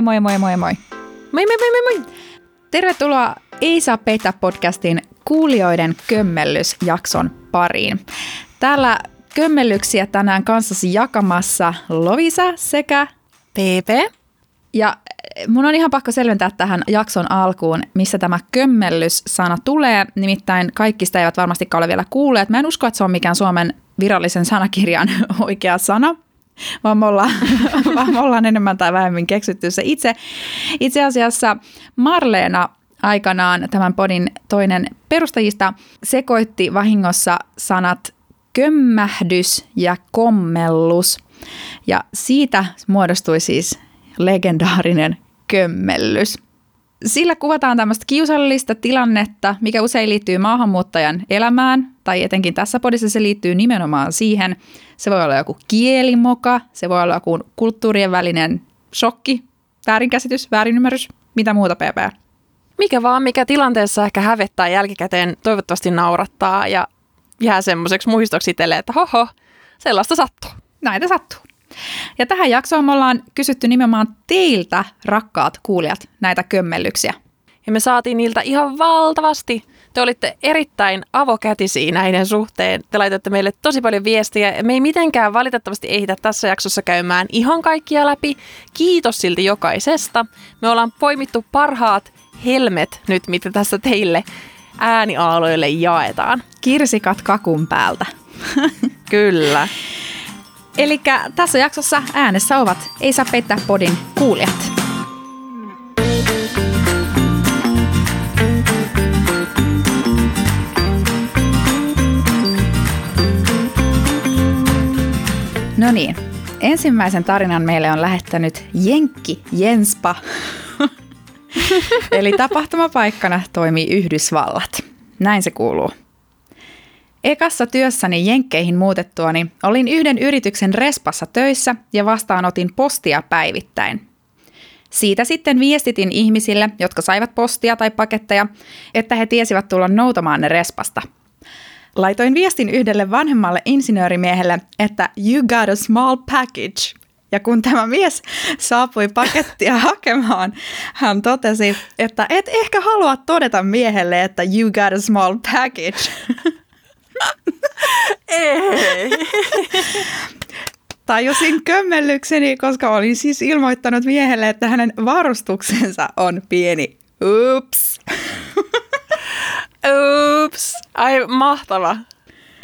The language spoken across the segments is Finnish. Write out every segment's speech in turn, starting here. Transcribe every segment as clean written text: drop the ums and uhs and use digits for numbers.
Moi. Moi. Tervetuloa Ei saa peittää -podcastin kuulijoiden kömmellysjakson pariin. Täällä kömmellyksiä tänään kanssasi jakamassa Lovisa sekä Pepe. Ja mun on ihan pakko selventää tähän jakson alkuun, missä tämä kömmellys-sana tulee. Nimittäin kaikki sitä eivät varmastikaan ole vielä kuulleet. Mä en usko, että se on mikään Suomen virallisen sanakirjan oikea sana, vaan me ollaan enemmän tai vähemmän keksitty se itse. Itse asiassa Marleena aikanaan, tämän podin toinen perustajista, sekoitti vahingossa sanat kömmähdys ja kommellus. Ja siitä muodostui siis legendaarinen kömmellys. Sillä kuvataan tämmöistä kiusallista tilannetta, mikä usein liittyy maahanmuuttajan elämään, tai etenkin tässä podissa se liittyy nimenomaan siihen. Se voi olla joku kielimoka, se voi olla joku kulttuurien välinen shokki, väärinkäsitys, väärinymmärrys, mitä muuta, Pepe? Mikä vaan, mikä tilanteessa ehkä hävettää jälkikäteen, toivottavasti naurattaa ja jää semmoiseksi muistoksi itselle, että hoho, sellaista sattuu. Näitä sattuu. Ja tähän jaksoon me ollaan kysytty nimenomaan teiltä, rakkaat kuulijat, näitä kömmellyksiä. Ja me saatiin niiltä ihan valtavasti. Te olitte erittäin avokätisiä näiden suhteen. Te laitatte meille tosi paljon viestiä. Me ei mitenkään valitettavasti ehditä tässä jaksossa käymään ihan kaikkia läpi. Kiitos silti jokaisesta. Me ollaan poimittu parhaat helmet nyt, mitä tässä teille ääniaaloille jaetaan. Kirsikat kakun päältä. Kyllä. Elikkä tässä jaksossa äänessä ovat Ei saa peittää -podin kuulijat. No niin, ensimmäisen tarinan meille on lähettänyt Jenkki Jenspa. Eli tapahtumapaikkana toimii Yhdysvallat. Näin se kuuluu. Ekassa työssäni Jenkkeihin muutettuani olin yhden yrityksen respassa töissä ja vastaanotin postia päivittäin. Siitä sitten viestitin ihmisille, jotka saivat postia tai paketteja, että he tiesivät tulla noutamaan ne respasta. Laitoin viestin yhdelle vanhemmalle insinöörimiehelle, että you got a small package. Ja kun tämä mies saapui pakettia hakemaan, hän totesi, että et ehkä halua todeta miehelle, että you got a small package. Ei. Tajusin kömmellykseni, koska olin siis ilmoittanut miehelle, että hänen varustuksensa on pieni. Ups. Ai mahtava.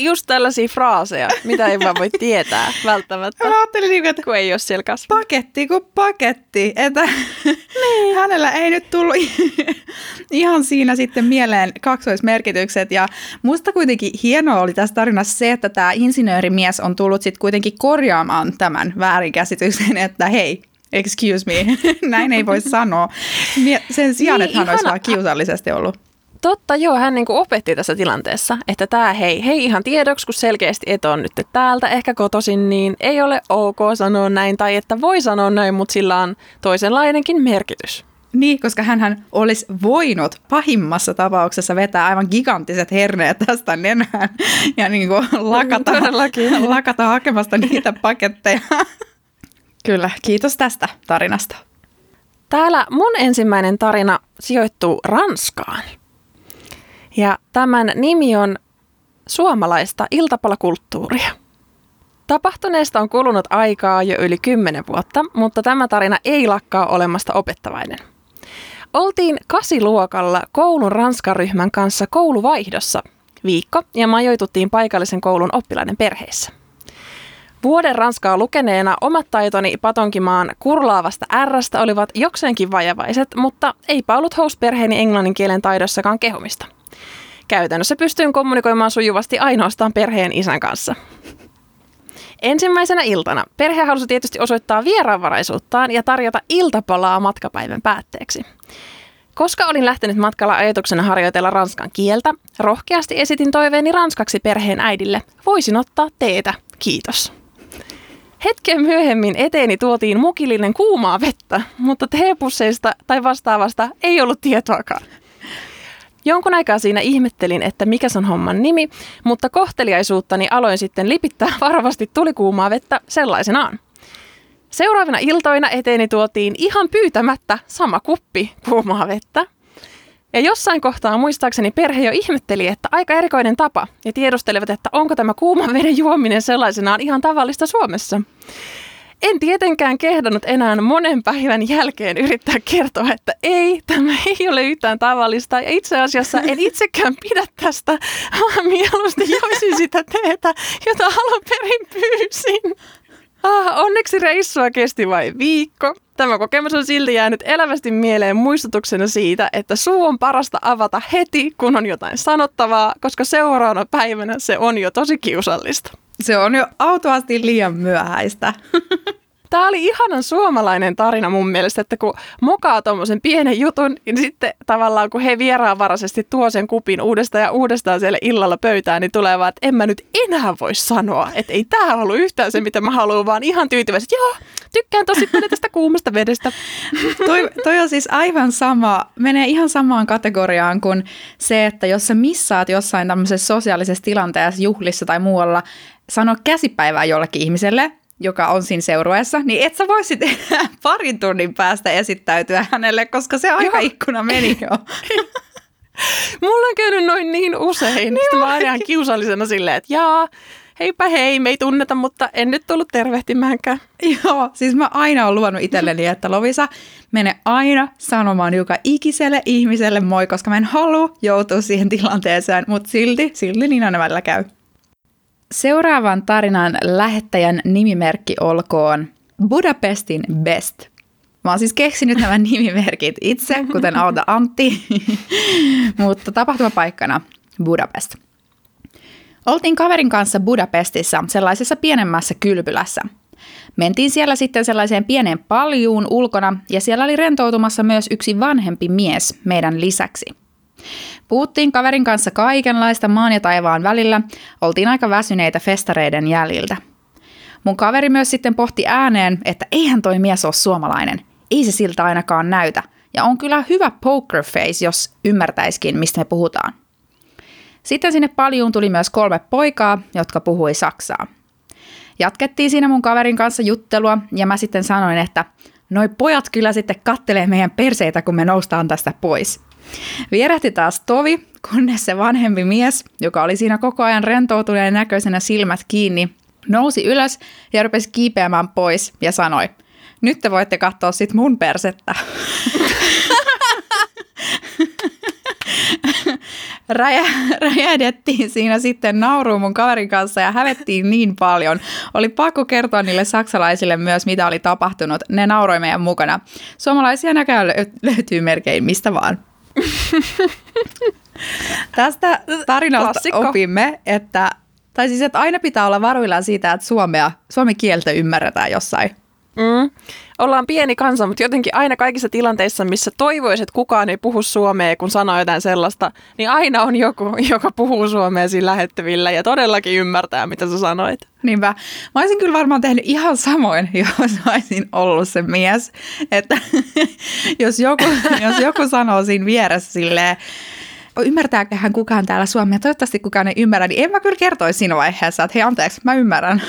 Just tällaisia fraaseja, mitä ei vaan voi tietää välttämättä. Mä ajattelin, että kun ei ole siellä kasvanut. Paketti kuin paketti. Että niin. Hänellä ei nyt tullut ihan siinä sitten mieleen kaksoismerkitykset. Ja musta kuitenkin hienoa oli tässä tarinassa se, että tämä insinöörimies on tullut sitten kuitenkin korjaamaan tämän väärinkäsityksen, että hei, excuse me, näin ei voi sanoa. Sen sijaan, niin, että hän olisi vaan kiusallisesti ollut. Totta, joo, hän niin kuin opetti tässä tilanteessa, että tämä hei ihan tiedoksi, kun selkeästi et on nyt täältä ehkä kotoisin, niin ei ole ok sanoa näin, tai että voi sanoa näin, mutta sillä on toisenlainenkin merkitys. Niin, koska hänhän olisi voinut pahimmassa tapauksessa vetää aivan giganttiset herneet tästä nenään ja niin kuin lakata hakemasta niitä paketteja. Kyllä, kiitos tästä tarinasta. Täällä mun ensimmäinen tarina sijoittuu Ranskaan. Ja tämän nimi on Suomalaista iltapalakulttuuria. Tapahtuneesta on kulunut aikaa jo yli 10 vuotta, mutta tämä tarina ei lakkaa olemasta opettavainen. Oltiin 8-luokalla koulun ranskaryhmän kanssa kouluvaihdossa viikko ja majoituttiin paikallisen koulun oppilaiden perheissä. Vuoden ranskaa lukeneena omat taitoni Patonkimaan kurlaavasta R:stä olivat jokseenkin vajavaiset, mutta eipä ollut housperheeni englannin kielen taidossakaan kehumista. Käytännössä pystyin kommunikoimaan sujuvasti ainoastaan perheen isän kanssa. Ensimmäisenä iltana perhe halusi tietysti osoittaa vieraanvaraisuuttaan ja tarjota iltapalaa matkapäivän päätteeksi. Koska olin lähtenyt matkalla ajatuksena harjoitella ranskan kieltä, rohkeasti esitin toiveeni ranskaksi perheen äidille. Voisin ottaa teetä, kiitos. Hetken myöhemmin eteeni tuotiin mukillinen kuumaa vettä, mutta teepusseista tai vastaavasta ei ollut tietoakaan. Jonkun aikaa siinä ihmettelin, että mikä on homman nimi, mutta kohteliaisuuttani aloin sitten lipittää varovasti tulikuumaa vettä sellaisenaan. Seuraavina iltoina eteeni tuotiin ihan pyytämättä sama kuppi kuumaa vettä. Ja jossain kohtaa muistaakseni perhe jo ihmetteli, että aika erikoinen tapa, ja tiedustelivat, että onko tämä kuuman veden juominen sellaisenaan ihan tavallista Suomessa. En tietenkään kehdannut enää monen päivän jälkeen yrittää kertoa, että ei, tämä ei ole yhtään tavallista. Ja itse asiassa en itsekään pidä tästä, vaan mieluusti joisin sitä teetä, jota alun perin pyysin. Onneksi reissua kesti vain viikko. Tämä kokemus on silti jäänyt elävästi mieleen muistutuksena siitä, että suu on parasta avata heti, kun on jotain sanottavaa, koska seuraavana päivänä se on jo tosi kiusallista. Se on jo autuaasti liian myöhäistä. Tämä oli ihanan suomalainen tarina mun mielestä, että kun mokaa tuommoisen pienen jutun, niin sitten tavallaan kun he vieraanvaraisesti tuo sen kupin uudestaan siellä illalla pöytään, niin tulee vaan, että en mä nyt enää voi sanoa, että ei tämä ollut yhtään se, mitä mä haluan, vaan ihan tyytyväisesti, joo, tykkään tosi paljon tästä kuumasta vedestä. Toi on siis aivan sama, menee ihan samaan kategoriaan kuin se, että jos sä missaat jossain tämmöisessä sosiaalisessa tilanteessa, juhlissa tai muualla, sano käsipäivää jollekin ihmiselle, joka on siinä seurueessa, niin et sä voisit parin tunnin päästä esittäytyä hänelle, koska se aikaikkuna meni jo. Mulla on käynyt noin niin usein. Sitten mä oon ihan kiusallisena silleen, että jaa, heipä hei, me ei tunneta, mutta en nyt tullut tervehtimäänkään. Joo, siis mä aina oon luvannut itselleni, että Lovisa, mene aina sanomaan joka ikiselle ihmiselle moi, koska mä en halua joutua siihen tilanteeseen, mutta silti niin aina välillä käy. Seuraavan tarinan lähettäjän nimimerkki olkoon Budapestin Best. Mä oon siis keksinyt nämä nimimerkit itse, kuten Auta Antti, mutta tapahtumapaikkana Budapest. Oltiin kaverin kanssa Budapestissa sellaisessa pienemmässä kylpylässä. Mentiin siellä sitten sellaiseen pieneen paljuun ulkona ja siellä oli rentoutumassa myös yksi vanhempi mies meidän lisäksi. Puhuttiin kaverin kanssa kaikenlaista maan ja taivaan välillä, oltiin aika väsyneitä festareiden jäljiltä. Mun kaveri myös sitten pohti ääneen, että eihän toi mies ole suomalainen, ei se siltä ainakaan näytä, ja on kyllä hyvä poker face, jos ymmärtäisikin, mistä me puhutaan. Sitten sinne paljuun tuli myös 3 poikaa, jotka puhui saksaa. Jatkettiin siinä mun kaverin kanssa juttelua, ja mä sitten sanoin, että noi pojat kyllä sitten kattelee meidän perseitä, kun me noustaan tästä pois. Vierähti taas tovi, kunnes se vanhempi mies, joka oli siinä koko ajan rentoutuneen näköisenä silmät kiinni, nousi ylös ja rupesi kiipeämään pois ja sanoi, nyt te voitte katsoa sit mun persettä. Räjähdettiin siinä sitten nauruun mun kaverin kanssa ja hävettiin niin paljon. Oli pakko kertoa niille saksalaisille myös, mitä oli tapahtunut. Ne nauroi meidän mukana. Suomalaisia näköjään löytyy merkein mistä vaan. Tästä tarinasta Klassikko. Opimme, että aina pitää olla varuillaan siitä, että suomen kieltä ymmärretään jossain. Ollaan pieni kansa, mutta jotenkin aina kaikissa tilanteissa, missä toivoisit, että kukaan ei puhu suomea, kun sanoo jotain sellaista, niin aina on joku, joka puhuu suomea siinä lähettävillä ja todellakin ymmärtää, mitä sä sanoit. Niinpä. Mä olisin kyllä varmaan tehnyt ihan samoin, jos olisin ollut se mies. Että jos joku sanoo siinä vieressä silleen, ymmärtääköhän kukaan täällä suomea, toivottavasti kukaan ei ymmärrä, niin en mä kyllä kertoisi siinä vaiheessa, että hei anteeksi, mä ymmärrän.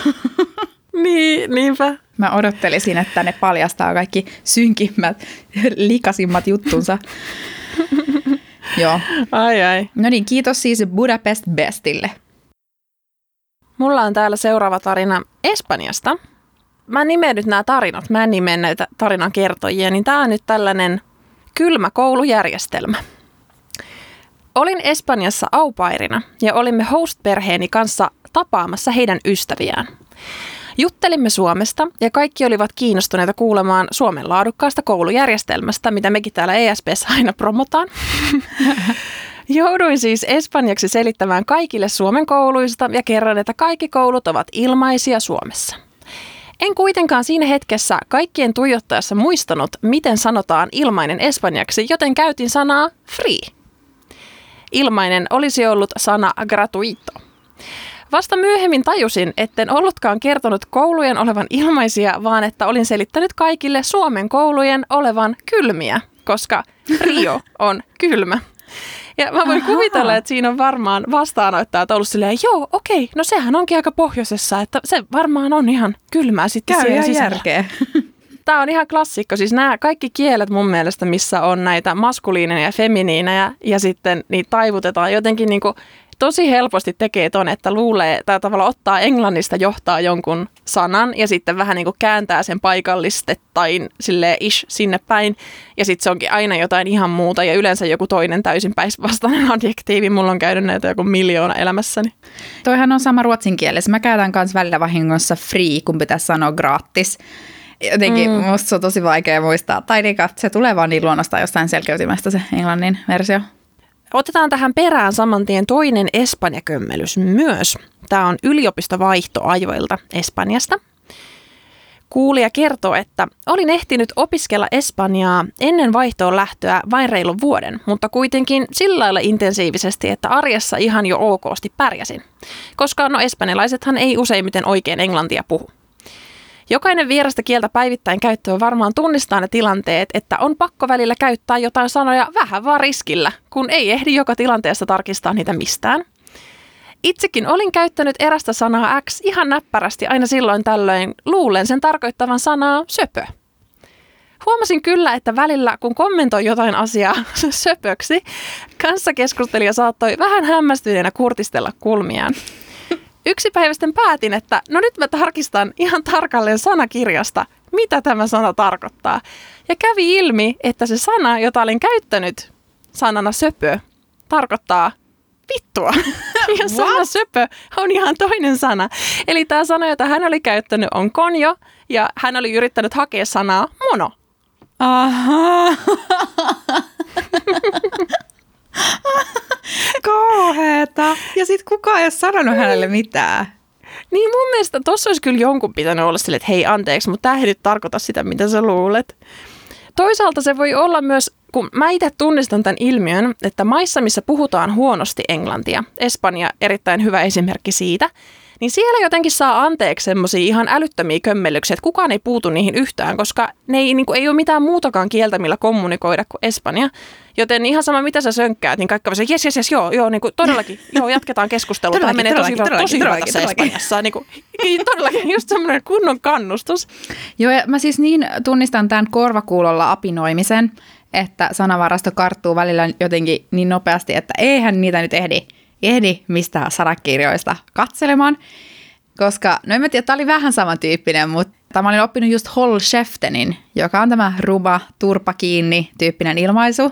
Niin, niinpä. Mä odottelisin, että ne paljastaa kaikki synkimmät, likasimmat juttunsa. Joo. Ai. No niin, kiitos siis Budapest Bestille. Mulla on täällä seuraava tarina Espanjasta. Mä nimeen nyt nämä tarinat, mä en nimeen näitä tarinan kertojia, niin tää on nyt tällainen kylmä koulujärjestelmä. Olin Espanjassa au pairina ja olimme host-perheeni kanssa tapaamassa heidän ystäviään. Juttelimme Suomesta ja kaikki olivat kiinnostuneita kuulemaan Suomen laadukkaasta koulujärjestelmästä, mitä mekin täällä ESP:ssä aina promotaan. Jouduin siis espanjaksi selittämään kaikille Suomen kouluista ja kerron, että kaikki koulut ovat ilmaisia Suomessa. En kuitenkaan siinä hetkessä kaikkien tuijottaessa muistanut, miten sanotaan ilmainen espanjaksi, joten käytin sanaa free. Ilmainen olisi ollut sana gratuito. Vasta myöhemmin tajusin, etten ollutkaan kertonut koulujen olevan ilmaisia, vaan että olin selittänyt kaikille Suomen koulujen olevan kylmiä, koska Rio on kylmä. Ja mä voin kuvitella, että siinä on varmaan vastaanottajat ollut silleen, joo, okei, no sehän onkin aika pohjoisessa, että se varmaan on ihan kylmää sitten siellä sisällä. Tämä on ihan klassikko, siis nämä kaikki kielet mun mielestä, missä on näitä maskuliineja ja feminiinejä ja sitten niitä taivutetaan jotenkin niinku tosi helposti tekee ton, että luulee tai tavallaan ottaa englannista johtaa jonkun sanan ja sitten vähän niinku kääntää sen paikallistettain silleen ish sinne päin ja sitten se onkin aina jotain ihan muuta ja yleensä joku toinen täysin päisvastainen adjektiivi. Mulla on käynyt näitä joku miljoona elämässäni. Toihan on sama ruotsin kielessä. Mä käytän myös välillä vahingossa free, kun pitäisi sanoa gratis. Jotenkin musta se on tosi vaikea muistaa. Tai se tulee vaan niin luonnostaan jostain selkeytimästä se englannin versio. Otetaan tähän perään saman tien toinen espanjakömmelys myös. Tämä on yliopistovaihtoajoilta Espanjasta. Kuulija kertoo, että olin ehtinyt opiskella espanjaa ennen vaihtoon lähtöä vain reilun vuoden, mutta kuitenkin sillä lailla intensiivisesti, että arjessa ihan jo okosti pärjäsin. Koska no espanjalaisethan ei useimmiten oikein englantia puhu. Jokainen vierasta kieltä päivittäin käyttöön varmaan tunnistaa ne tilanteet, että on pakko välillä käyttää jotain sanoja vähän vaan riskillä, kun ei ehdi joka tilanteessa tarkistaa niitä mistään. Itsekin olin käyttänyt erästä sanaa X ihan näppärästi aina silloin tällöin luulen sen tarkoittavan sanaa söpö. Huomasin kyllä, että välillä kun kommentoi jotain asiaa söpöksi, kanssakeskustelija saattoi vähän hämmästyneenä kurtistella kulmiaan. Yksi päivä sitten päätin, että no nyt mä tarkistan ihan tarkalleen sanakirjasta, mitä tämä sana tarkoittaa. Ja kävi ilmi, että se sana, jota olin käyttänyt sanana söpö, tarkoittaa vittua. Ja sana söpö on ihan toinen sana. Eli tämä sana, jota hän oli käyttänyt, on konjo ja hän oli yrittänyt hakea sanaa mono. Ahaa. Kauheeta. Ja sit kukaan ei ole sanonut hänelle mitään. Niin mun mielestä tossa olisi kyllä jonkun pitänyt olla silleen, että hei anteeksi, mutta tämä ei nyt tarkoita sitä, mitä sä luulet. Toisaalta se voi olla myös, kun mä itse tunnistan tämän ilmiön, että maissa, missä puhutaan huonosti englantia, Espanja erittäin hyvä esimerkki siitä, niin siellä jotenkin saa anteeksi semmoisia ihan älyttömiä kömmelyksiä, että kukaan ei puutu niihin yhtään, koska ne ei, niin kuin, ei ole mitään muutakaan kieltä, millä kommunikoida kuin espanja. Joten ihan sama, mitä sä sönkkäät, niin kaikki on se, jes, joo, niin kuin, todellakin, joo, jatketaan keskustelua. Tämä menee tosi hyvä tässä Espanjassa. Niin kuin, todellakin, just semmoinen kunnon kannustus. Joo, ja mä siis niin tunnistan tämän korvakuulolla apinoimisen, että sanavarasto karttuu välillä jotenkin niin nopeasti, että eihän niitä nyt ehdi mistään sanakirjoista katselemaan, koska, no en mä tiedä, tämä oli vähän samantyyppinen, mutta mä olin oppinut just Hall Sheftenin, joka on tämä ruba, turpa kiinni tyyppinen ilmaisu.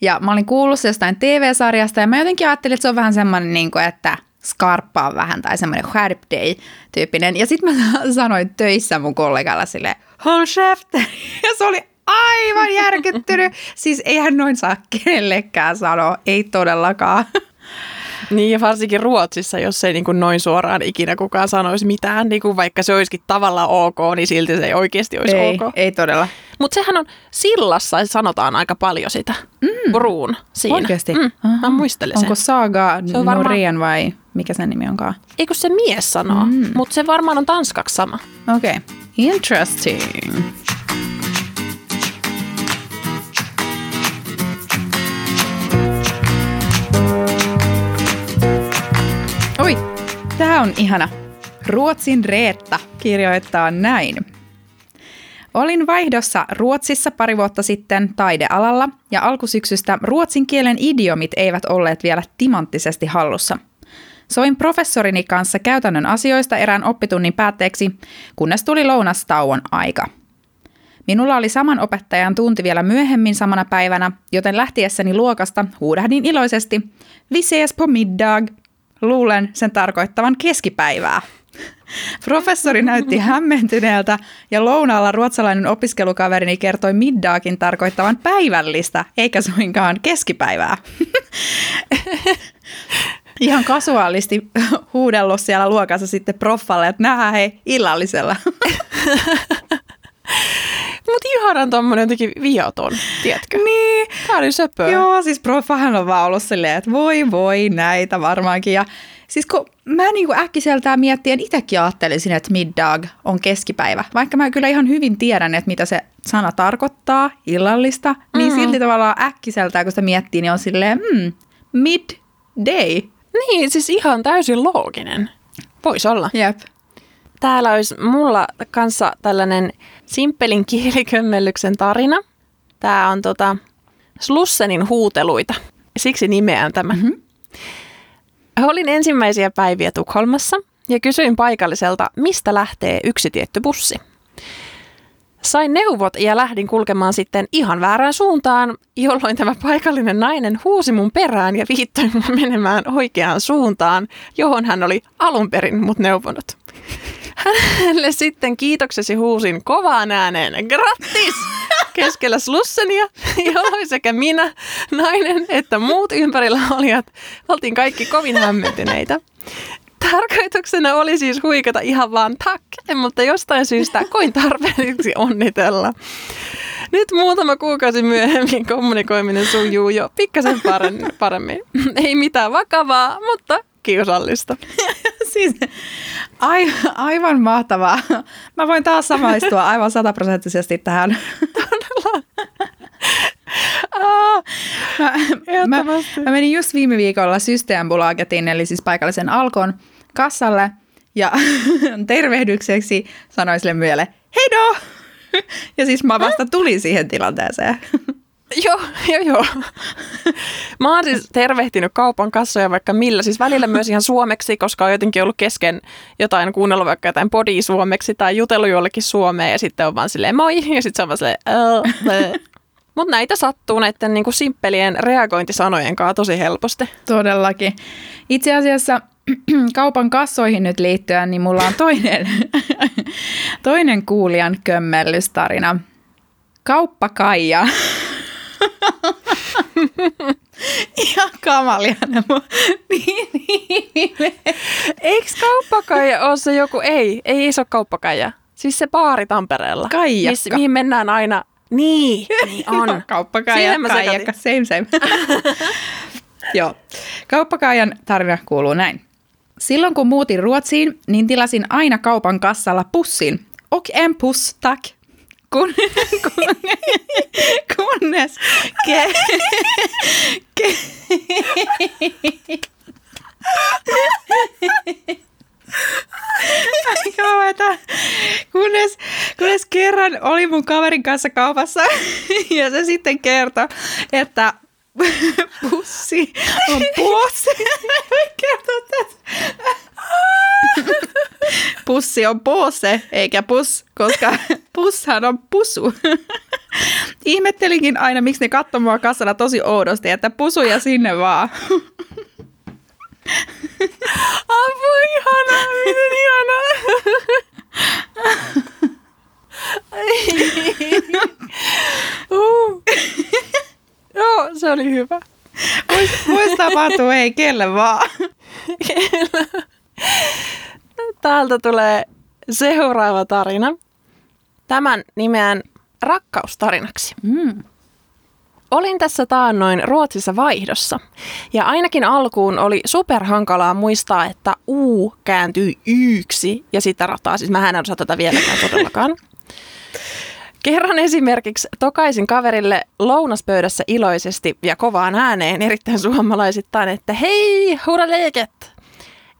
Ja mä olin kuullut se jostain TV-sarjasta ja mä jotenkin ajattelin, että se on vähän semmoinen, niin kuin, että skarppaa vähän tai semmoinen sharp day tyyppinen. Ja sitten mä sanoin töissä mun kollegalla silleen, Hall Sheften, ja se oli aivan järkyttynyt. Siis eihän noin saa kenellekään sanoa, ei todellakaan. Niin ja varsinkin Ruotsissa, jos ei niin kuin noin suoraan ikinä kukaan sanoisi mitään, niin kuin vaikka se olisikin tavallaan ok, niin silti se ei oikeasti olisi ei, ok. Ei todella. Mutta sehän on sillassa, sanotaan aika paljon sitä, bruun siinä. Oikeasti? Mä muistelen sen. Onko Saga se on Norien vai mikä sen nimi onkaan? Eikö se mies sanoo, mutta se varmaan on tanskaksi sama. Okei, okay. Interesting. Tämä on ihana. Ruotsin Reetta kirjoittaa näin. Olin vaihdossa Ruotsissa pari vuotta sitten taidealalla ja alkusyksystä ruotsin kielen idiomit eivät olleet vielä timanttisesti hallussa. Soin professorini kanssa käytännön asioista erään oppitunnin päätteeksi, kunnes tuli lounastauon aika. Minulla oli saman opettajan tunti vielä myöhemmin samana päivänä, joten lähtiessäni luokasta huudahdin iloisesti "Vi ses på middag!" Luulen sen tarkoittavan keskipäivää. Professori näytti hämmentyneeltä ja lounaalla ruotsalainen opiskelukaverini kertoi middagin tarkoittavan päivällistä, eikä suinkaan keskipäivää. Ihan kasuaalisti huudellut siellä luokassa sitten proffalle, että nähdään hei illallisella. Mutta ihanan tommonen jotenkin viaton, tiedätkö? Niin. Tää oli söpöä. Joo, siis proffahan on vaan ollut silleen, että voi näitä varmaankin. Ja siis kun mä niinku äkkiseltään miettien itsekin ajattelisin, että middag on keskipäivä. Vaikka mä kyllä ihan hyvin tiedän, että mitä se sana tarkoittaa, illallista, niin silti tavallaan äkkiseltään kun sitä miettii, niin on silleen, midday. Niin, siis ihan täysin looginen. Voisi olla. Jep. Täällä olisi mulla kanssa tällainen simppelin kielikömmellyksen tarina. Tää on Slussenin huuteluita. Siksi nimeän tämä. Mm-hmm. Olin ensimmäisiä päiviä Tukholmassa ja kysyin paikalliselta, mistä lähtee yksi tietty bussi. Sain neuvot ja lähdin kulkemaan sitten ihan väärään suuntaan, jolloin tämä paikallinen nainen huusi mun perään ja viittoi mun menemään oikeaan suuntaan, johon hän oli alun perin mut neuvonut. Hänelle sitten kiitoksesi huusin kovaan ääneen, grattis! Keskellä Slussenia, jolloin sekä minä, nainen että muut ympärillä olijat oltiin kaikki kovin hämmentyneitä. Tarkoituksena oli siis huikata ihan vaan tak, mutta jostain syystä koin tarpeelliseksi onnitella. Nyt muutama kuukausi myöhemmin kommunikoiminen sujuu jo pikkasen paremmin. Ei mitään vakavaa, mutta kiusallista. Siis aivan mahtavaa. Mä voin taas samaistua aivan 100% tähän. Mä menin just viime viikolla Systembolagetin, eli siis paikallisen Alkon kassalle, ja tervehdykseksi sanoin sille myölle, heido! Ja siis mä vasta tulin siihen tilanteeseen. Joo. Mä oon siis tervehtinyt kaupan kassoja vaikka millä. Siis välillä myös ihan suomeksi, koska on jotenkin ollut kesken jotain, kuunnellut vaikka jotain podia suomeksi tai jutellut jollekin suomea ja sitten on vaan silleen moi ja sitten se on vaan silleen Mutta näitä sattuu näiden niinku simppelien reagointisanojen kanssa tosi helposti. Todellakin. Itse asiassa kaupan kassoihin nyt liittyen, niin mulla on toinen kuulijan kömmellystarina. Kauppakaija. Ihan kamalia nämä. Eikö kauppakaija ole se joku? Ei se ole kauppakaija. Siis se baari Tampereella. Kaijakka. Mihin mennään aina. Niin on. Kauppakaijakka. Same. Joo. Kauppakaijan tarina kuuluu näin. Silloin kun muutin Ruotsiin, niin tilasin aina kaupan kassalla pussin. Och en puss, tack. Kunnes Kunnes kerran oli mun kaverin kanssa kaupassa ja se sitten kertoi, että pussi on pussi. Pussi on pose, eikä puss, koska pusshan on pusu. Ihmettelinkin aina, miksi ne katsoi mua kassalla tosi oudosti, että pusuja sinne vaan. Apua, ihanaa, miten ihanaa. Joo, se oli hyvä. Voisi tapahtua, ei kelle vaan. Kelle. Täältä tulee seuraava tarina. Tämän nimeän rakkaustarinaksi. Mm. Olin tässä taannoin Ruotsissa vaihdossa, ja ainakin alkuun oli superhankalaa muistaa, että U kääntyy yksi ja sitä rataa. Siis mähän en osaa tätä vieläkään todellakaan. Kerran esimerkiksi tokaisin kaverille lounaspöydässä iloisesti ja kovaan ääneen erittäin suomalaisittain, että hei, hurra leket!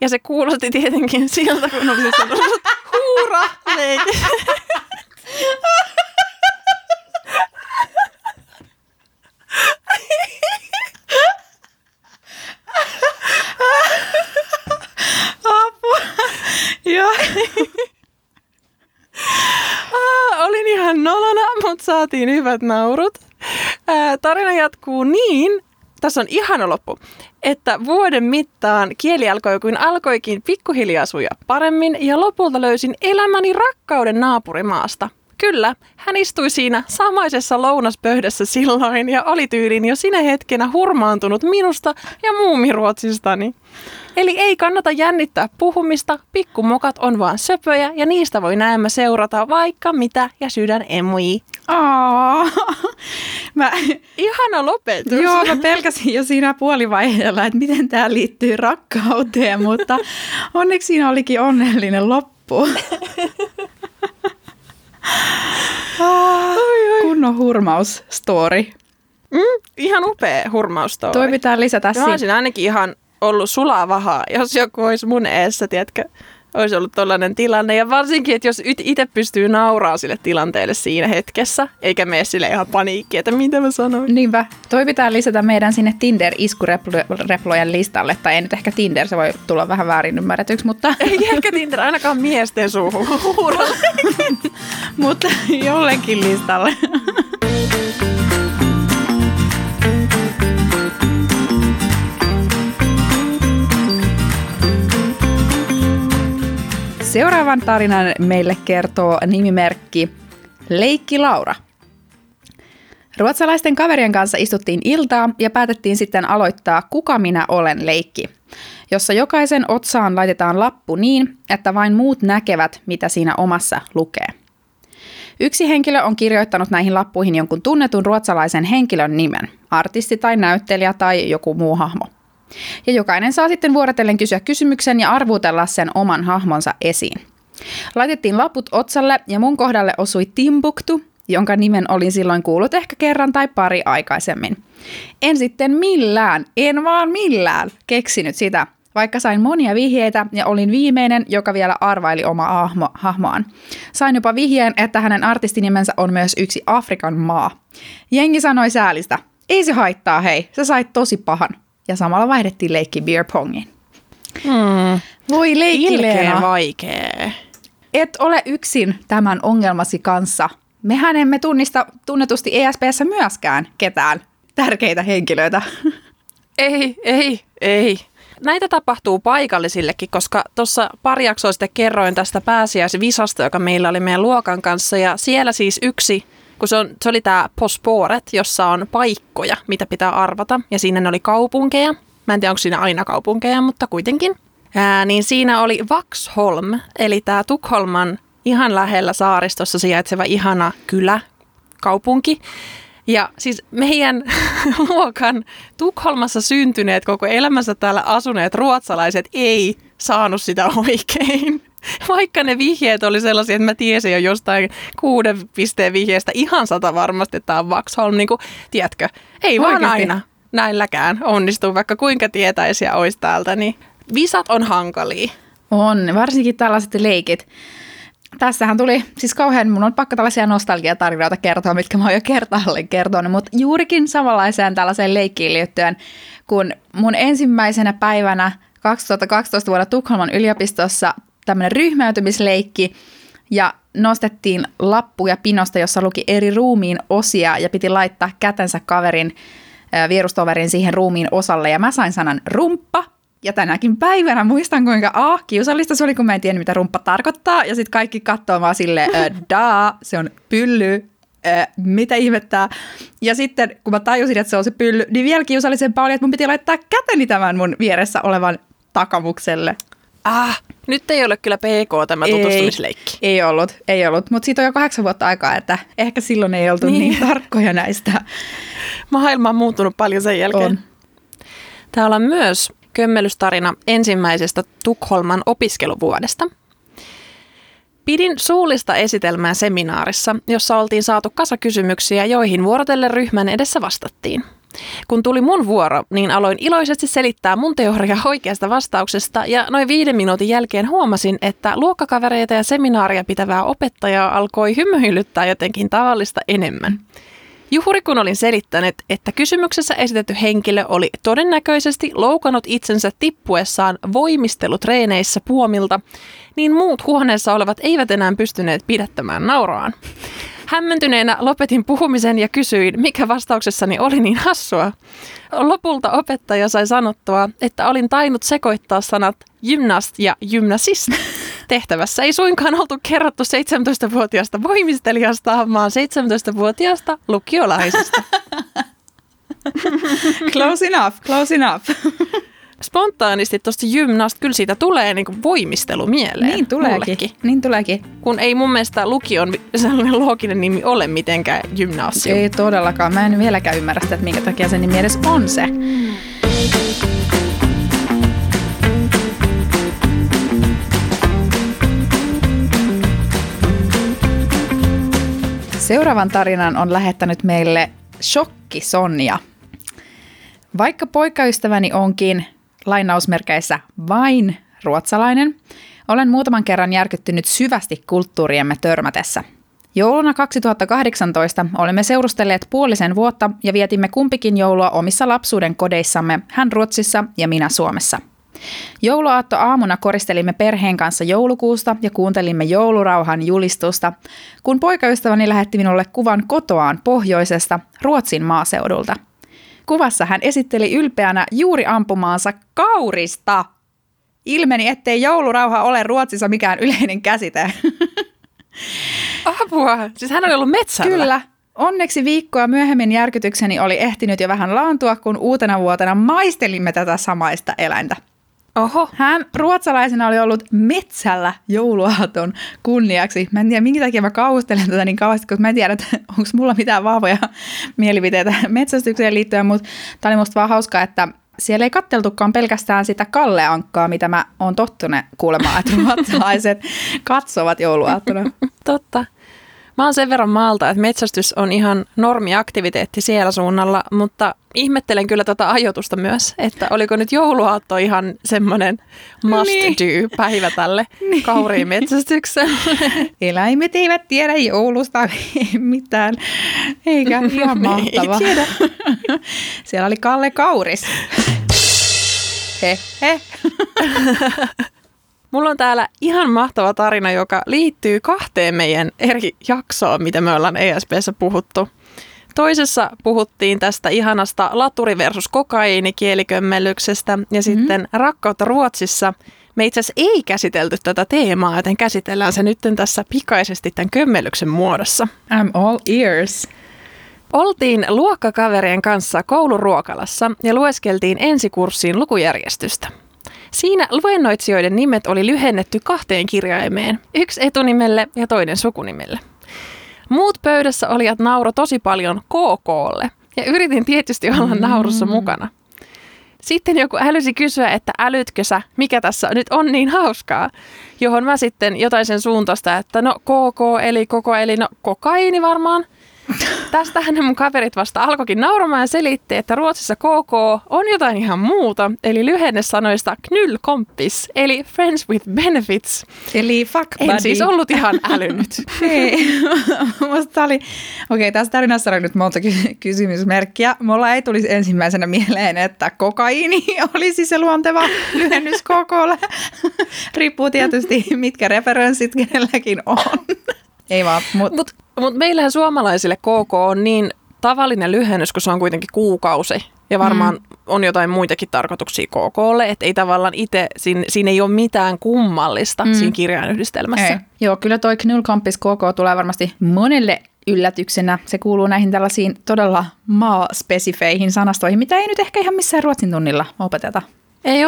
Ja se kuulosti tietenkin siltä, kun olisi sanonut, hurra leket! Apua. Joo. Olin ihan nolona, mutta saatiin hyvät naurut. Tarina jatkuu niin, tässä on ihana loppu, että vuoden mittaan kieli alkoikin pikkuhiljaa sujua paremmin ja lopulta löysin elämäni rakkauden naapurimaasta. Kyllä, hän istui siinä samaisessa lounaspöydässä silloin ja oli tyylin jo sinä hetkenä hurmaantunut minusta ja muumiruotsistani. Eli ei kannata jännittää puhumista, pikkumokat on vaan söpöjä ja niistä voi näemmä seurata vaikka mitä ja sydän emui. Ihana lopetus. Joo, mä pelkäsin jo siinä puolivaiheella, että miten tää liittyy rakkauteen, mutta onneksi siinä olikin onnellinen loppu. Kunnon hurmaus-story. Ihan upea hurmaustoori. Toi pitää lisätä siinä. Mä olisin ainakin ihan ollut sulavahaa, jos joku olisi mun eessä, tiedätkö? Olisi ollut tollainen tilanne, ja varsinkin, että jos itse pystyy nauraamaan sille tilanteelle siinä hetkessä, eikä mene sille ihan paniikkiin, että mitä mä sanoin. Niinpä. Toi pitää lisätä meidän sinne Tinder-iskureplojen listalle, tai ei nyt ehkä Tinder, se voi tulla vähän väärin ymmärretyksi, mutta... Ei ehkä Tinder, ainakaan miesten suuhun. Mutta jollekin listalle. Seuraavan tarinan meille kertoo nimimerkki Leikki Laura. Ruotsalaisten kaverien kanssa istuttiin iltaa ja päätettiin sitten aloittaa Kuka minä olen -leikki, jossa jokaisen otsaan laitetaan lappu niin, että vain muut näkevät, mitä siinä omassa lukee. Yksi henkilö on kirjoittanut näihin lappuihin jonkun tunnetun ruotsalaisen henkilön nimen, artisti tai näyttelijä tai joku muu hahmo. Ja jokainen saa sitten vuorotellen kysyä kysymyksen ja arvuutella sen oman hahmonsa esiin. Laitettiin laput otsalle ja mun kohdalle osui Timbuktu, jonka nimen olin silloin kuullut ehkä kerran tai pari aikaisemmin. En sitten millään keksinyt sitä, vaikka sain monia vihjeitä ja olin viimeinen, joka vielä arvaili omaa hahmoaan. Sain jopa vihjeen, että hänen artistinimensä on myös yksi Afrikan maa. Jengi sanoi säälistä, ei se haittaa hei, sä sait tosi pahan. Ja samalla vaihdettiin leikki beer pongin. Voi leikki, Leena. Vaikee. Et ole yksin tämän ongelmasi kanssa. Mehän emme tunnista tunnetusti ESP:ssä myöskään ketään tärkeitä henkilöitä. Ei. Näitä tapahtuu paikallisillekin, koska tuossa pari jaksoa sitten kerroin tästä pääsiäisvisasta, joka meillä oli meidän luokan kanssa. Ja siellä siis yksi... Kun se oli tämä Posporet, jossa on paikkoja, mitä pitää arvata. Ja siinä ne oli kaupunkeja. Mä en tiedä, onko siinä aina kaupunkeja, mutta kuitenkin. Niin siinä oli Vaxholm, eli tämä Tukholman ihan lähellä saaristossa sijaitseva ihana kylä, kaupunki. Ja siis meidän luokan Tukholmassa syntyneet, koko elämänsä täällä asuneet ruotsalaiset ei saanut sitä oikein. Vaikka ne vihjeet oli sellaisia, että mä tiesin jo jostain 6 pisteen vihjeestä ihan 100 varmasti, että tämä on Vaxholm, niin kuin, tiedätkö, ei oikeasti. Vaan aina näilläkään onnistu, vaikka kuinka tietäisiä olisi täältä, niin visat on hankalia. On, varsinkin tällaiset leikit. Tässähän tuli siis kauhean, mun on pakko tällaisia nostalgiatarinoita kertoa, mitkä mä oon jo kertaalleen kertonut, mutta juurikin samanlaiseen tällaiseen leikkiin liittyen, kun mun ensimmäisenä päivänä 2012 vuonna Tukholman yliopistossa tämmöinen ryhmäytymisleikki ja nostettiin lappuja pinosta, jossa luki eri ruumiin osia ja piti laittaa kätensä kaverin, vierustoverin siihen ruumiin osalle ja mä sain sanan rumppa ja tänäkin päivänä muistan kuinka kiusallista se oli, kun mä en tiennyt mitä rumppa tarkoittaa ja sitten kaikki katsoo vaan silleen, se on pylly. Mitä ihmettää. Ja sitten kun mä tajusin, että se on se pylly, niin vielä kiusallisempaa oli, että mun piti laittaa käteni tämän mun vieressä olevan takamukselle. Nyt ei ole kyllä PK tämä tutustumisleikki. Ei ollut, mutta siitä on jo 8 vuotta aikaa, että ehkä silloin ei oltu niin tarkkoja näistä. Maailma on muuttunut paljon sen jälkeen. On. Täällä on myös kömmelystarina ensimmäisestä Tukholman opiskeluvuodesta. Pidin suullista esitelmää seminaarissa, jossa oltiin saatu kasakysymyksiä, joihin vuorotellen ryhmän edessä vastattiin. Kun tuli mun vuoro, niin aloin iloisesti selittää mun teoriaa oikeasta vastauksesta ja noin 5 minuutin jälkeen huomasin, että luokkakavereita ja seminaaria pitävää opettajaa alkoi hymyilyttää jotenkin tavallista enemmän. Juuri kun olin selittänyt, että kysymyksessä esitetty henkilö oli todennäköisesti loukannut itsensä tippuessaan voimistelutreeneissä puomilta, niin muut huoneessa olevat eivät enää pystyneet pidättämään nauroaan. Hämmentyneenä lopetin puhumisen ja kysyin, mikä vastauksessani oli niin hassua. Lopulta opettaja sai sanottua, että olin tainnut sekoittaa sanat gymnast ja gymnasist. Tehtävässä ei suinkaan oltu kerrottu 17-vuotiaasta voimistelijasta, vaan 17-vuotiaasta lukiolaisesta. Close enough. Spontaanisti tuosta gymnast kyllä siitä tulee niin kuin voimistelu mieleen. Niin tuleekin. Kun ei mun mielestä lukion sellainen looginen nimi ole mitenkään gymnasium. Ei todellakaan. Mä en vieläkään ymmärrä sitä, että minkä takia sen nimi edes on se. Seuraavan tarinan on lähettänyt meille Shokki leikki Sonja. Vaikka poikaystäväni onkin lainausmerkeissä vain ruotsalainen, olen muutaman kerran järkyttynyt syvästi kulttuuriemme törmätessä. Jouluna 2018 olemme seurustelleet puolisen vuotta ja vietimme kumpikin joulua omissa lapsuuden kodeissamme, hän Ruotsissa ja minä Suomessa. Jouluaatto aamuna koristelimme perheen kanssa joulukuusta ja kuuntelimme joulurauhan julistusta, kun poikaystäväni lähetti minulle kuvan kotoaan pohjoisesta Ruotsin maaseudulta. Kuvassa hän esitteli ylpeänä juuri ampumaansa kaurista. Ilmeni, ettei joulurauha ole Ruotsissa mikään yleinen käsite. Apua! Siis hän oli ollut metsällä. Kyllä. Onneksi viikkoa myöhemmin järkytykseni oli ehtinyt jo vähän laantua, kun uutena vuotena maistelimme tätä samaista eläintä. Oho. Hän ruotsalaisena oli ollut metsällä jouluaaton kunniaksi. Mä en tiedä, minkä takia mä kaustelen tätä niin kauheasti, koska mä en tiedä, onko mulla mitään vahvoja mielipiteitä metsästykseen liittyen, mutta tää oli musta vaan hauskaa, että siellä ei katteltukaan pelkästään sitä Kalle-ankkaa, mitä mä oon tottunut kuulemaan, että ruotsalaiset katsovat jouluaattona. Totta. Mä oon sen verran maalta, että metsästys on ihan normiaktiviteetti siellä suunnalla, mutta ihmettelen kyllä tätä ajoitusta myös, että oliko nyt jouluaatto ihan semmoinen must-do-päivä tälle kauriin metsästykselle. Eläimet eivät tiedä joulusta mitään, eikä ihan mahtavaa. Siellä oli Kalle Kauris. He. Mulla on täällä ihan mahtava tarina, joka liittyy kahteen meidän eri jaksoon, mitä me ollaan ESP:ssä puhuttu. Toisessa puhuttiin tästä ihanasta laturi versus kokaiini kielikömmellyksestä ja sitten rakkautta Ruotsissa. Me itse asiassa ei käsitelty tätä teemaa, joten käsitellään se nyt tässä pikaisesti tämän kömmellyksen muodossa. I'm all ears. Oltiin luokkakaverien kanssa kouluruokalassa ja lueskeltiin ensikurssiin lukujärjestystä. Siinä luennoitsijoiden nimet oli lyhennetty kahteen kirjaimeen, yksi etunimelle ja toinen sukunimelle. Muut pöydässä olijat nauro tosi paljon KK:lle ja yritin tietysti olla naurussa mukana. Sitten joku älysi kysyä, että älytkö sä, mikä tässä nyt on niin hauskaa, johon mä sitten jotain sen suuntaista, että no KK eli koko eli no kokaiini varmaan. Tästähän ne mun kaverit vasta alkoikin nauramaan ja selitti, että Ruotsissa KK on jotain ihan muuta, eli lyhenne sanoista knylkompis, eli friends with benefits. Eli fuck buddy. En siis ollut ihan älynyt. Ei, musta oli, okei, tässä tarinassa on nyt monta kysymysmerkkiä. Mulla ei tulisi ensimmäisenä mieleen, että kokaiini olisi se luonteva lyhennys KK:lle. Riippuu tietysti, mitkä referenssit kenelläkin on. Ei vaan, Mutta meillähän suomalaisille KK on niin tavallinen lyhennys, kun se on kuitenkin kuukausi. Ja varmaan on jotain muitakin tarkoituksia KK:lle, että ei tavallaan itse, siinä ei ole mitään kummallista siinä kirjainyhdistelmässä. Ei. Joo, kyllä toi knylkompis KK tulee varmasti monelle yllätyksenä. Se kuuluu näihin tällaisiin todella maaspesifeihin sanastoihin, mitä ei nyt ehkä ihan missään Ruotsin tunnilla opeteta. Ei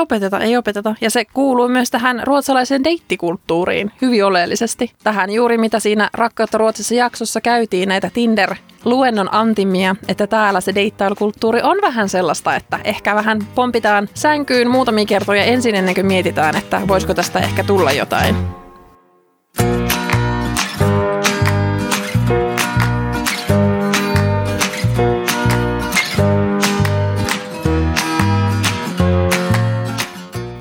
opeteta. Ja se kuuluu myös tähän ruotsalaiseen deittikulttuuriin hyvin oleellisesti. Tähän juuri mitä siinä Rakkautta Ruotsissa jaksossa käytiin näitä Tinder-luennon antimia, että täällä se deittailukulttuuri on vähän sellaista, että ehkä vähän pompitaan sänkyyn muutamia kertoja ensin ennen kuin mietitään, että voisiko tästä ehkä tulla jotain.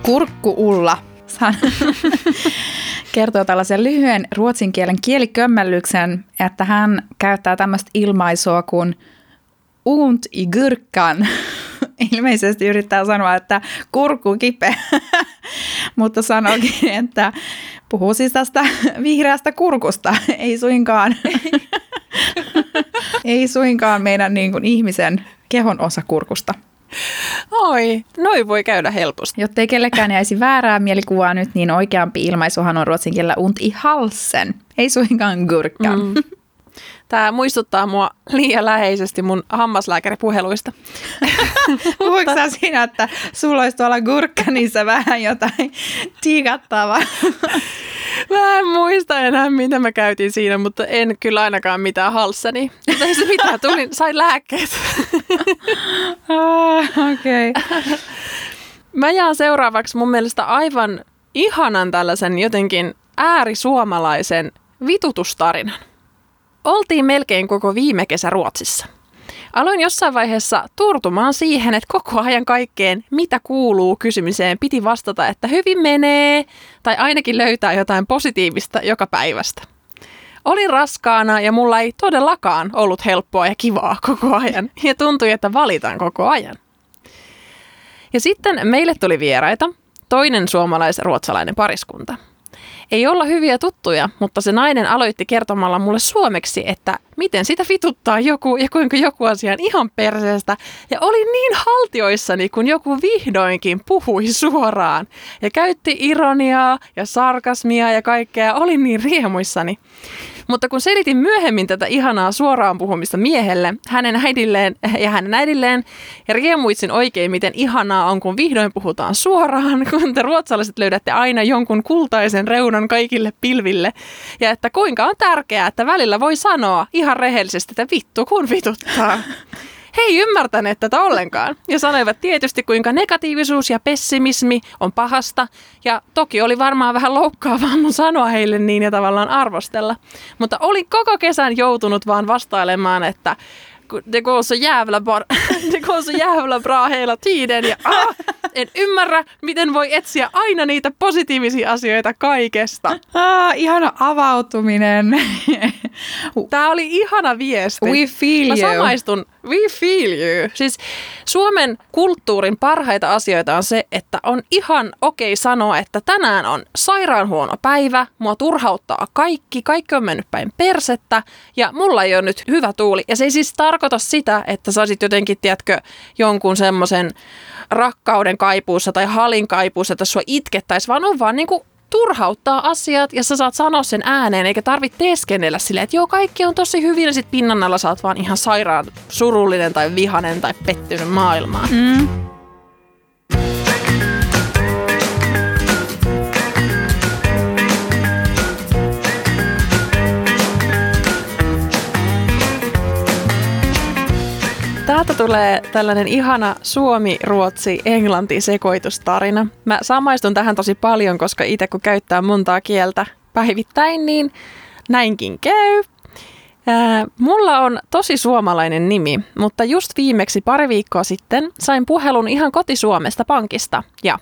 Kurkku-Ulla kertoo tällaisen lyhyen ruotsin kielen kielikömmellyksen, että hän käyttää tämmöistä ilmaisua kuin untigurkan. Ilmeisesti yrittää sanoa, että kurkku kipeä, mutta sanoikin, että puhuu siis tästä vihreästä kurkusta, ei suinkaan meidän niin kuin ihmisen kehon osa kurkusta. Oi, noin voi käydä helposti. Jotta ei kellekään jäisi väärää mielikuvaa nyt, niin oikeampi ilmaisuhan on ruotsin kielellä halsen, ei suinkaan gurkkaan. Tämä muistuttaa mua liian läheisesti mun hammaslääkäripuheluista. Puhuitko sä siinä, että sulla olisi tuolla gurkkanissa vähän jotain tiikattavaa? Mä en muista enää, mitä mä käytin siinä, mutta en kyllä ainakaan mitään halssani. Mutta ei se mitään, sain lääkkeet. Okei. Okay. Mä jaan seuraavaksi mun mielestä aivan ihanan tällaisen jotenkin äärisuomalaisen vitutustarinan. Oltiin melkein koko viime kesä Ruotsissa. Aloin jossain vaiheessa turtumaan siihen, että koko ajan kaikkeen, mitä kuuluu kysymiseen, piti vastata, että hyvin menee tai ainakin löytää jotain positiivista joka päivästä. Olin raskaana ja mulla ei todellakaan ollut helppoa ja kivaa koko ajan ja tuntui, että valitaan koko ajan. Ja sitten meille tuli vieraita, toinen suomalais-ruotsalainen pariskunta. Ei olla hyviä tuttuja, mutta se nainen aloitti kertomalla mulle suomeksi, että miten sitä vituttaa joku ja kuinka joku asia on ihan perseestä. Ja olin niin haltioissani, kun joku vihdoinkin puhui suoraan ja käytti ironiaa ja sarkasmia ja kaikkea. Olin niin riemuissani. Mutta kun selitin myöhemmin tätä ihanaa suoraan puhumista miehelle, hänen äidilleen, ja riemuitsin oikein, miten ihanaa on, kun vihdoin puhutaan suoraan, kun te ruotsalaiset löydätte aina jonkun kultaisen reunan kaikille pilville, ja että kuinka on tärkeää, että välillä voi sanoa ihan rehellisesti, että vittu kun vituttaa. He ei ymmärtäneet tätä ollenkaan ja sanoivat tietysti, kuinka negatiivisuus ja pessimismi on pahasta. Ja toki oli varmaan vähän loukkaavaa mun sanoa heille niin ja tavallaan arvostella. Mutta olin koko kesän joutunut vaan vastailemaan, että det går så jävla bra hela tiden ja en ymmärrä, miten voi etsiä aina niitä positiivisia asioita kaikesta. Ihana avautuminen. Tämä oli ihana viesti. We feel you. Mä samaistun. We feel you. Siis Suomen kulttuurin parhaita asioita on se, että on ihan okei sanoa, että tänään on sairaan huono päivä, mua turhauttaa kaikki on mennyt päin persettä ja mulla ei ole nyt hyvä tuuli. Ja se ei siis tarkoita sitä, että sä olisit jotenkin, tiedätkö, jonkun semmoisen rakkauden kaipuussa tai halin kaipuussa, että sua itkettäisiin, vaan on vaan niinku turhauttaa asiat ja sä saat sanoa sen ääneen eikä tarvitse teeskennellä silleen, että joo kaikki on tosi hyvin ja sit pinnan alla sä oot vaan ihan sairaan surullinen tai vihanen tai pettynyt maailmaan. Mm. Täältä tulee tällainen ihana Suomi-Ruotsi-Englanti-sekoitustarina. Mä samaistun tähän tosi paljon, koska itse kun käyttää montaa kieltä päivittäin, niin näinkin käy. Mulla on tosi suomalainen nimi, mutta just viimeksi pari viikkoa sitten sain puhelun ihan kotisuomesta pankista. Ja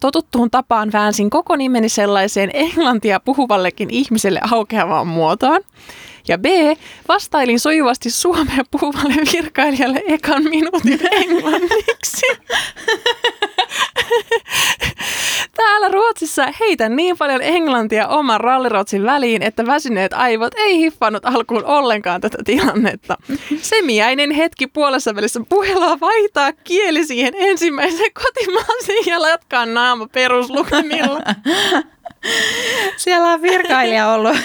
totuttuun tapaan väänsin koko nimeni sellaiseen englantia puhuvallekin ihmiselle aukeavaan muotoon. Ja B, vastailin sujuvasti suomea puhuvalle virkailijalle ekan minuutin englanniksi. Täällä Ruotsissa heitän niin paljon englantia oman rallirotsin väliin, että väsyneet aivot ei hiffannut alkuun ollenkaan tätä tilannetta. Semiäinen hetki puolessa välissä puhelua vaihtaa kieli siihen ensimmäiseen kotimaaseen ja jatkaa naama peruslukemilla. Siellä on virkailija ollut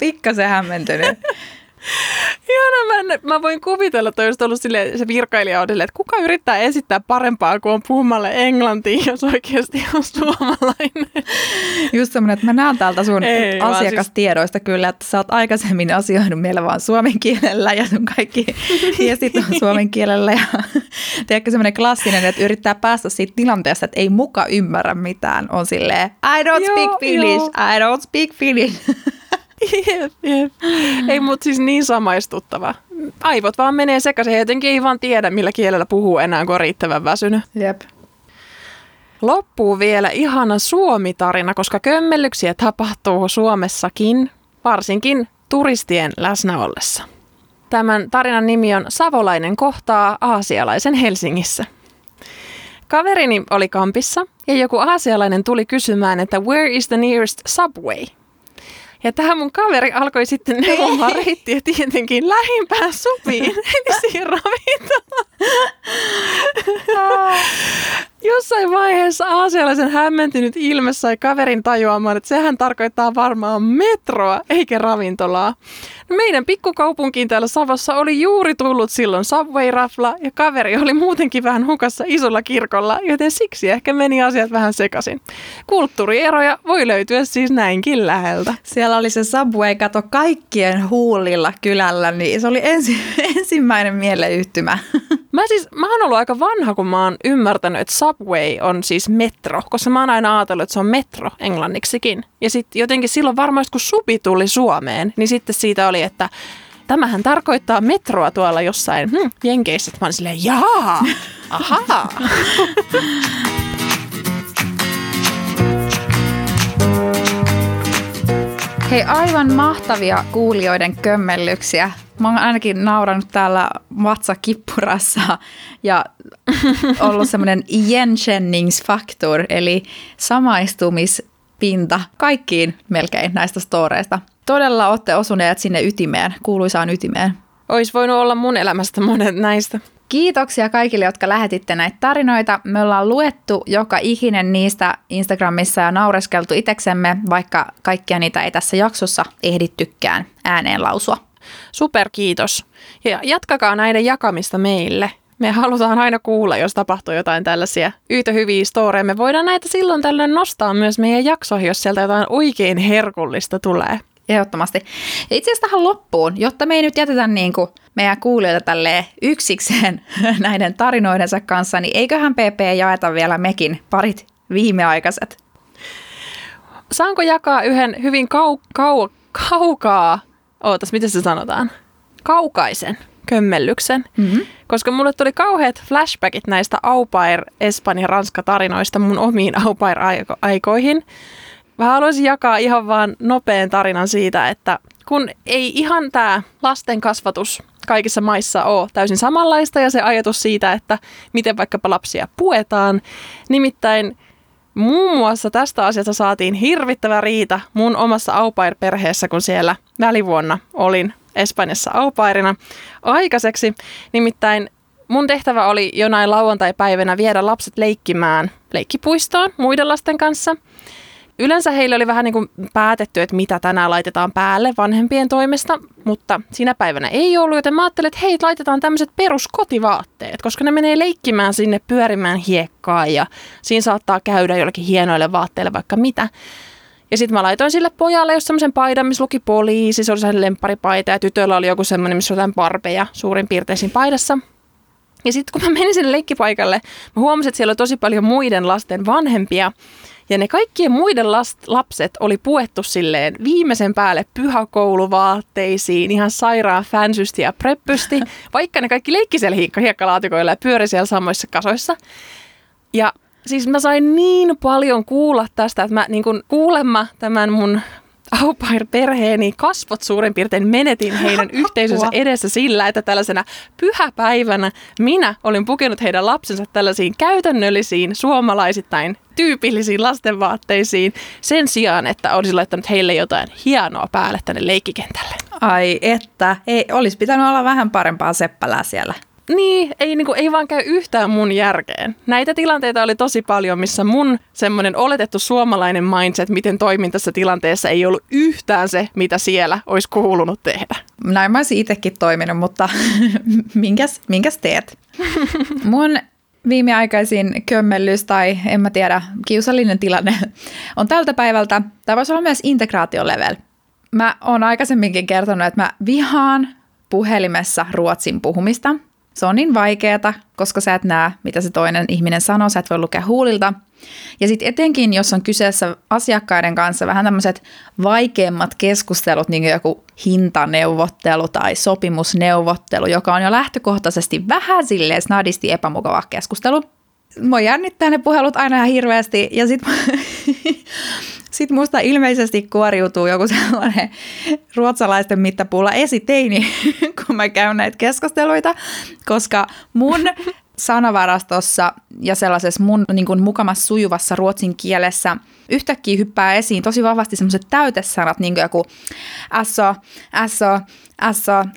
pikkasen hämmentynyt. Ihanaa, mä voin kuvitella, että olisi ollut se virkailija odelle, että kuka yrittää esittää parempaa kuin on puhumalle englantia, jos oikeasti on suomalainen. Just semmoinen, että mä näen täältä sun asiakastiedoista kyllä, että sä oot aikaisemmin asioinut meillä vaan suomen kielellä ja sun kaikki viestit on suomen kielellä. Ja teekö semmoinen klassinen, että yrittää päästä siitä tilanteesta, että ei muka ymmärrä mitään, on silleen I don't speak Finnish. Jep. Ei, mutta siis niin samaistuttava. Aivot vaan menee sekaisin ja jotenkin ei vaan tiedä, millä kielellä puhuu enää, kun on riittävän väsynyt. Jep. Loppuu vielä ihana Suomi-tarina, koska kömmelyksiä tapahtuu Suomessakin, varsinkin turistien läsnä ollessa. Tämän tarinan nimi on Savolainen kohtaa aasialaisen Helsingissä. Kaverini oli kampissa ja joku aasialainen tuli kysymään, että where is the nearest Subway? Ja tähän mun kaveri alkoi sitten neuvomaan reittiä tietenkin lähimpään supiin, eli siihen ravintolaan. Jossain vaiheessa aasialaisen hämmentynyt ilme sai kaverin tajuamaan, että sehän tarkoittaa varmaan metroa eikä ravintolaa. Meidän pikkukaupunkiin täällä Savossa oli juuri tullut silloin Subway-rafla ja kaveri oli muutenkin vähän hukassa isolla kirkolla, joten siksi ehkä meni asiat vähän sekaisin. Kulttuurieroja voi löytyä siis näinkin läheltä. Siellä oli se Subway-kato kaikkien huulilla kylällä, niin se oli ensimmäinen mieleyhtymä. Mä oon ollut aika vanha, kun mä oon ymmärtänyt, että Subway on siis metro, koska mä oon aina ajatellut, että se on metro englanniksikin. Ja sitten jotenkin silloin varmaan, kun subi tuli Suomeen, niin sitten siitä oli, että tämähän tarkoittaa metroa tuolla jossain Jenkeissä. Mä olin silleen, jaa, ahaa. Hei, aivan mahtavia kuulijoiden kömmellyksiä. Mä oon ainakin nauranut täällä matsakippurassa ja ollut semmoinen igenkänningsfaktor, eli samaistumispinta kaikkiin melkein näistä storeista. Todella olette osuneet sinne ytimeen, kuuluisaan ytimeen. Ois voinut olla mun elämästä monet näistä. Kiitoksia kaikille, jotka lähetitte näitä tarinoita. Me ollaan luettu joka ikinen niistä Instagramissa ja naureskeltu iteksemme, vaikka kaikkia niitä ei tässä jaksossa ehdittykään ääneen lausua. Superkiitos. Ja jatkakaa näiden jakamista meille. Me halutaan aina kuulla, jos tapahtuu jotain tällaisia yytöhyviä storeja. Me voidaan näitä silloin tällöin nostaa myös meidän jaksoihin, jos sieltä jotain oikein herkullista tulee. Ehdottomasti. Ja itse asiassa tähän loppuun, jotta me ei nyt jätetä niin kuin meidän kuulijoita tälleen yksikseen näiden tarinoidensa kanssa, niin eiköhän PP jaeta vielä mekin parit viimeaikaiset. Saanko jakaa yhden hyvin kaukaa? Ootas, miten se sanotaan? Kaukaisen kömmellyksen. Mm-hmm. Koska mulle tuli kauheat flashbackit näistä au pair Espanjan Ranska -tarinoista mun omiin au pair aikoihin. Mä haluaisin jakaa ihan vaan nopean tarinan siitä, että kun ei ihan tää lasten kasvatus kaikissa maissa ole täysin samanlaista ja se ajatus siitä, että miten vaikkapa lapsia puetaan. Nimittäin muun muassa tästä asiasta saatiin hirvittävä riita mun omassa au pair-perheessä, kun siellä välivuonna olin Espanjassa au pairina aikaiseksi. Nimittäin mun tehtävä oli jonain lauantai-päivänä viedä lapset leikkimään leikkipuistoon muiden lasten kanssa. Yleensä heillä oli vähän niin kuin päätetty, että mitä tänään laitetaan päälle vanhempien toimesta, mutta sinä päivänä ei ollut, joten mä ajattelin, että hei, laitetaan tämmöiset peruskotivaatteet, koska ne menee leikkimään sinne pyörimään hiekkaa ja siinä saattaa käydä jollekin hienoille vaatteille vaikka mitä. Ja sitten mä laitoin sille pojalle just semmoisen paidan, missä luki poliisi, se oli sellainen lempparipaita ja tytöllä oli joku semmoinen, missä oli jotain parpeja suurin piirtein siinä paidassa. Ja sitten kun mä menin sinne leikkipaikalle, mä huomasin, että siellä oli tosi paljon muiden lasten vanhempia. Ja ne kaikkien muiden lapset oli puettu silleen viimeisen päälle pyhäkouluvaatteisiin, ihan sairaan fänsysti ja preppysti, vaikka ne kaikki leikki siellä hiekkalaatikoilla ja pyöri siellä samoissa kasoissa. Ja siis mä sain niin paljon kuulla tästä, että mä niin kun kuulemma tämän mun au pair-perheeni kasvot suurin piirtein menetin heidän yhteisönsä edessä sillä, että tällaisena pyhäpäivänä minä olin pukenut heidän lapsensa tällaisiin käytännöllisiin, suomalaisittain tyypillisiin lastenvaatteisiin sen sijaan, että olisin laittanut heille jotain hienoa päälle tänne leikkikentälle. Ai että, ei, olisi pitänyt olla vähän parempaa seppälää siellä. Niin, ei vaan käy yhtään mun järkeen. Näitä tilanteita oli tosi paljon, missä mun semmoinen oletettu suomalainen mindset, miten toimin tässä tilanteessa, ei ollut yhtään se, mitä siellä olisi kuulunut tehdä. Näin mä olisin itsekin toiminut, mutta minkäs teet? Mun viimeaikaisin kömmellys tai en mä tiedä, kiusallinen tilanne on tältä päivältä. Tämä voisi olla myös integraatiolevel. Mä oon aikaisemminkin kertonut, että mä vihaan puhelimessa ruotsin puhumista. Se on niin vaikeeta, koska sä et näe, mitä se toinen ihminen sanoo, sä et voi lukea huulilta. Ja sitten etenkin, jos on kyseessä asiakkaiden kanssa vähän tämmöiset vaikeimmat keskustelut, niin kuin joku hintaneuvottelu tai sopimusneuvottelu, joka on jo lähtökohtaisesti vähän silleen snadisti epämukava keskustelu. Mua jännittää ne puhelut aina ihan hirveästi ja sitten sit musta ilmeisesti kuoriutuu joku sellainen ruotsalaisten mittapuulla esiteini, kun mä käyn näitä keskusteluita, koska mun sanavarastossa ja sellaisessa mun niin kuin mukamassa sujuvassa ruotsin kielessä yhtäkkiä hyppää esiin tosi vahvasti sellaiset täytesanat, niin kuin joku ässö,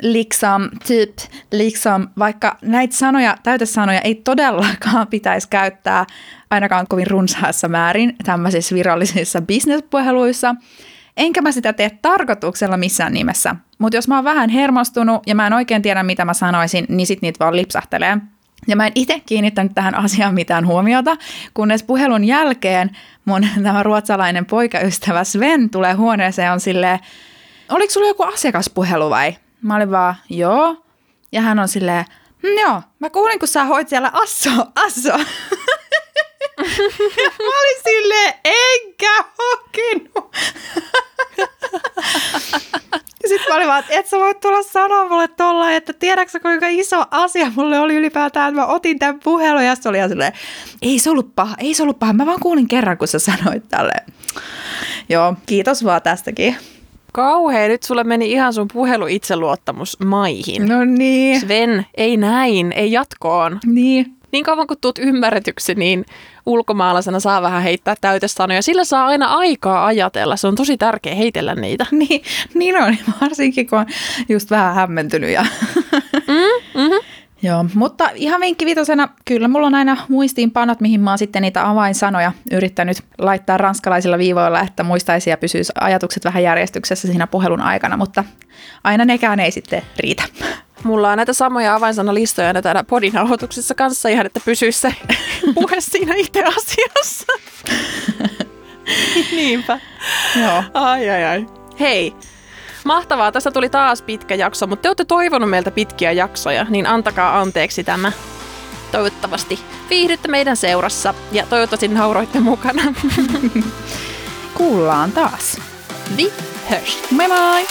liksom, typ, liksom, vaikka näitä sanoja, täytesanoja ei todellakaan pitäisi käyttää ainakaan kovin runsaassa määrin tämmöisissä virallisissa bisnespuheluissa. Enkä mä sitä tee tarkoituksella missään nimessä, mutta jos mä oon vähän hermostunut ja mä en oikein tiedä, mitä mä sanoisin, niin sit niitä vaan lipsahtelee. Ja mä en itse kiinnittänyt tähän asiaan mitään huomiota, kunnes puhelun jälkeen mun tämä ruotsalainen poikaystävä Sven tulee huoneeseen ja on silleen, oliko sulla joku asiakaspuhelu vai? Mä olin vaan, joo. Ja hän on silleen, joo, mä kuulin kun sä hoit siellä asso. Mä olin silleen, enkä hokinut. Ja sit mä olin vaan, et sä voi tulla sanoa mulle tollain, että tiedätkö kuinka iso asia mulle oli ylipäätään, että mä otin tämän puhelun ja se oli ihan silleen, ei se ollut paha, mä vaan kuulin kerran, kun sä sanoit tälleen. Joo, kiitos vaan tästäkin. Kauhea, nyt sulle meni ihan sun puhelu itseluottamus maihin. No niin. Sven, ei näin, ei jatkoon. Niin. Niin kauan kun tuut ymmärretyksi, niin ulkomaalaisena saa vähän heittää täytesanoja. Sillä saa aina aikaa ajatella. Se on tosi tärkeä heitellä niitä. Niin on, varsinkin kun on just vähän hämmentynyt. Ja... Mm-hmm. Joo, mutta ihan vinkki vitosena, kyllä mulla on aina muistiinpanot, mihin mä oon sitten niitä avainsanoja yrittänyt laittaa ranskalaisilla viivoilla, että muistaisi ja pysyisi ajatukset vähän järjestyksessä siinä puhelun aikana, mutta aina nekään ei sitten riitä. Mulla on näitä samoja avainsanalistoja näitä täällä podin aloituksissa kanssa ihan, että pysyisi se puhe siinä itse asiassa. Niinpä. Joo. Ai. Hei. Mahtavaa, tästä tuli taas pitkä jakso, mutta te olette toivonut meiltä pitkiä jaksoja, niin antakaa anteeksi tämä. Toivottavasti viihdytte meidän seurassa ja toivottavasti nauroitte mukana. Kuullaan taas. Vi hörs. Moi moi!